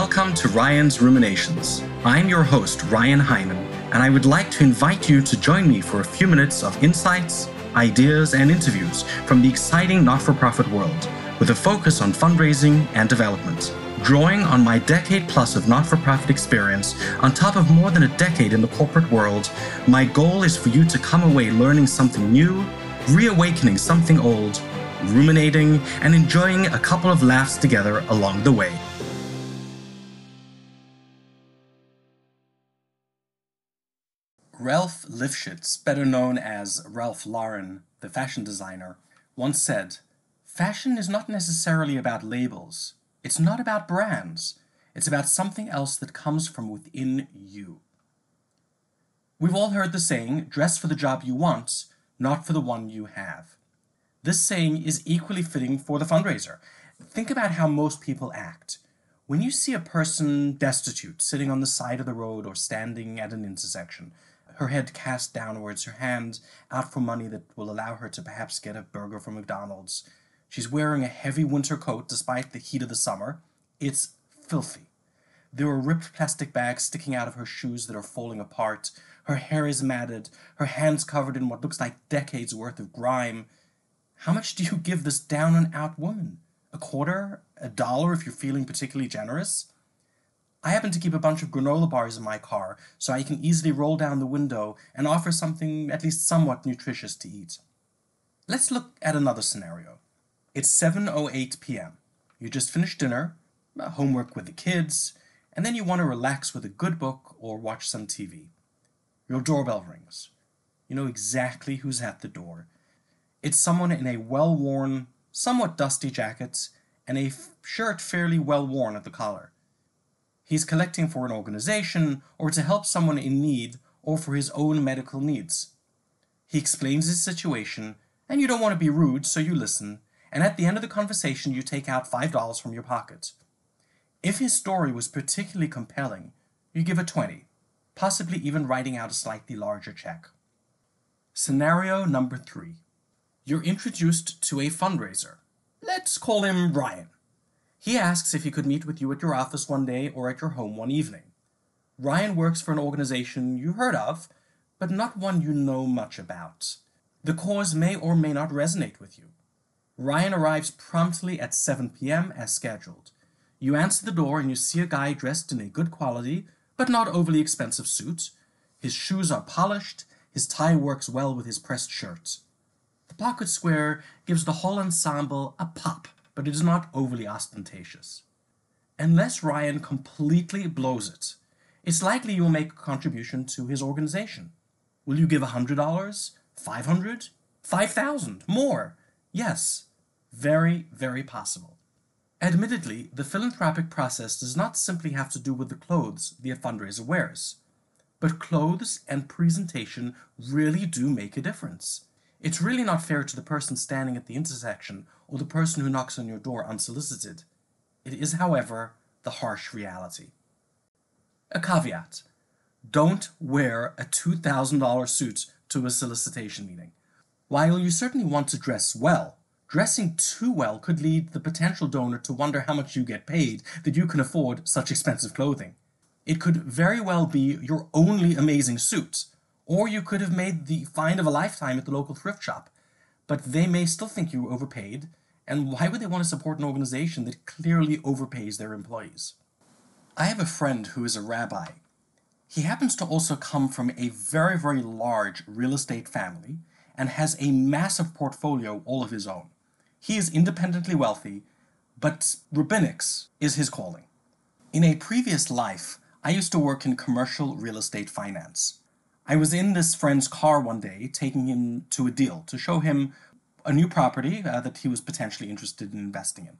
Welcome to Ryan's Ruminations. I'm your host, Ryan Hyman, and I would like to invite you to join me for a few minutes of insights, ideas, and interviews from the exciting not-for-profit world, with a focus on fundraising and development. Drawing on my decade-plus of not-for-profit experience, on top of more than a decade in the corporate world, my goal is for you to come away learning something new, reawakening something old, ruminating, and enjoying a couple of laughs together along the way. Ralph Lifshitz, better known as Ralph Lauren, the fashion designer, once said, "Fashion is not necessarily about labels. It's not about brands. It's about something else that comes from within you." We've all heard the saying, dress for the job you want, not for the one you have. This saying is equally fitting for the fundraiser. Think about how most people act. When you see a person destitute, sitting on the side of the road or standing at an intersection, her head cast downwards, her hand out for money that will allow her to perhaps get a burger from McDonald's, she's wearing a heavy winter coat despite the heat of the summer. It's filthy. There are ripped plastic bags sticking out of her shoes that are falling apart. Her hair is matted, her hands covered in what looks like decades worth of grime. How much do you give this down-and-out woman? A quarter? A dollar if you're feeling particularly generous? I happen to keep a bunch of granola bars in my car, so I can easily roll down the window and offer something at least somewhat nutritious to eat. Let's look at another scenario. It's 7:08 p.m. You just finished dinner, homework with the kids, and then you want to relax with a good book or watch some TV. Your doorbell rings. You know exactly who's at the door. It's someone in a well-worn, somewhat dusty jacket and a shirt fairly well-worn at the collar. He's collecting for an organization or to help someone in need or for his own medical needs. He explains his situation, and you don't want to be rude, so you listen. And at the end of the conversation, you take out $5 from your pocket. If his story was particularly compelling, you give a $20, possibly even writing out a slightly larger check. Scenario number 3. You're introduced to a fundraiser. Let's call him Ryan. He asks if he could meet with you at your office one day or at your home one evening. Ryan works for an organization you heard of, but not one you know much about. The cause may or may not resonate with you. Ryan arrives promptly at 7 p.m. as scheduled. You answer the door and you see a guy dressed in a good quality, but not overly expensive suit. His shoes are polished, his tie works well with his pressed shirt. The pocket square gives the whole ensemble a pop, but it is not overly ostentatious. Unless Ryan completely blows it, it's likely you will make a contribution to his organization. Will you give $100, $500, $5,000, more? Yes. Very, very possible. Admittedly, the philanthropic process does not simply have to do with the clothes the fundraiser wears, but clothes and presentation really do make a difference. It's really not fair to the person standing at the intersection or the person who knocks on your door unsolicited. It is, however, the harsh reality. A caveat: don't wear a $2,000 suit to a solicitation meeting. While you certainly want to dress well, dressing too well could lead the potential donor to wonder how much you get paid that you can afford such expensive clothing. It could very well be your only amazing suit, or you could have made the find of a lifetime at the local thrift shop, but they may still think you overpaid, and why would they want to support an organization that clearly overpays their employees? I have a friend who is a rabbi. He happens to also come from a very, very large real estate family and has a massive portfolio all of his own. He is independently wealthy, but rabbinics is his calling. In a previous life, I used to work in commercial real estate finance. I was in this friend's car one day, taking him to a deal to show him a new property that he was potentially interested in investing in.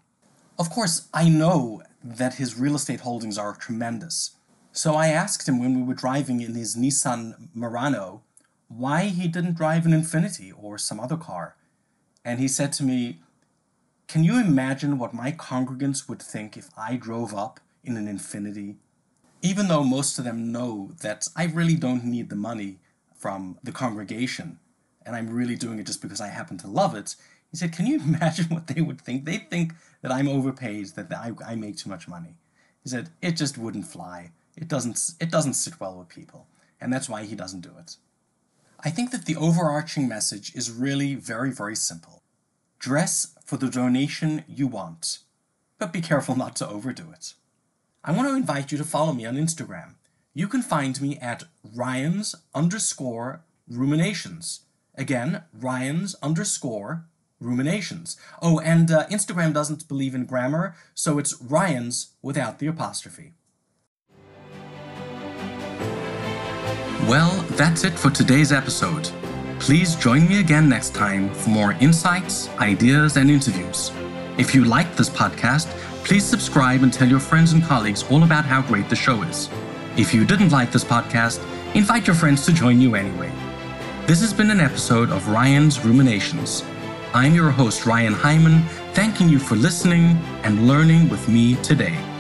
Of course, I know that his real estate holdings are tremendous. So I asked him when we were driving in his Nissan Murano why he didn't drive an Infiniti or some other car. And he said to me, "Can you imagine what my congregants would think if I drove up in an Infiniti?" Even though most of them know that I really don't need the money from the congregation, and I'm really doing it just because I happen to love it, he said, "Can you imagine what they would think? They think that I'm overpaid, that I make too much money." He said, it just wouldn't fly. It doesn't sit well with people. And that's why he doesn't do it. I think that the overarching message is really very, very simple. Dress for the donation you want, but be careful not to overdo it. I want to invite you to follow me on Instagram. You can find me at Ryan's_Ruminations. Again, Ryan's_Ruminations. Oh, and Instagram doesn't believe in grammar, so it's Ryan's without the apostrophe. Well, that's it for today's episode. Please join me again next time for more insights, ideas, and interviews. If you like this podcast, please subscribe and tell your friends and colleagues all about how great the show is. If you didn't like this podcast, invite your friends to join you anyway. This has been an episode of Ryan's Ruminations. I'm your host, Ryan Hyman, thanking you for listening and learning with me today.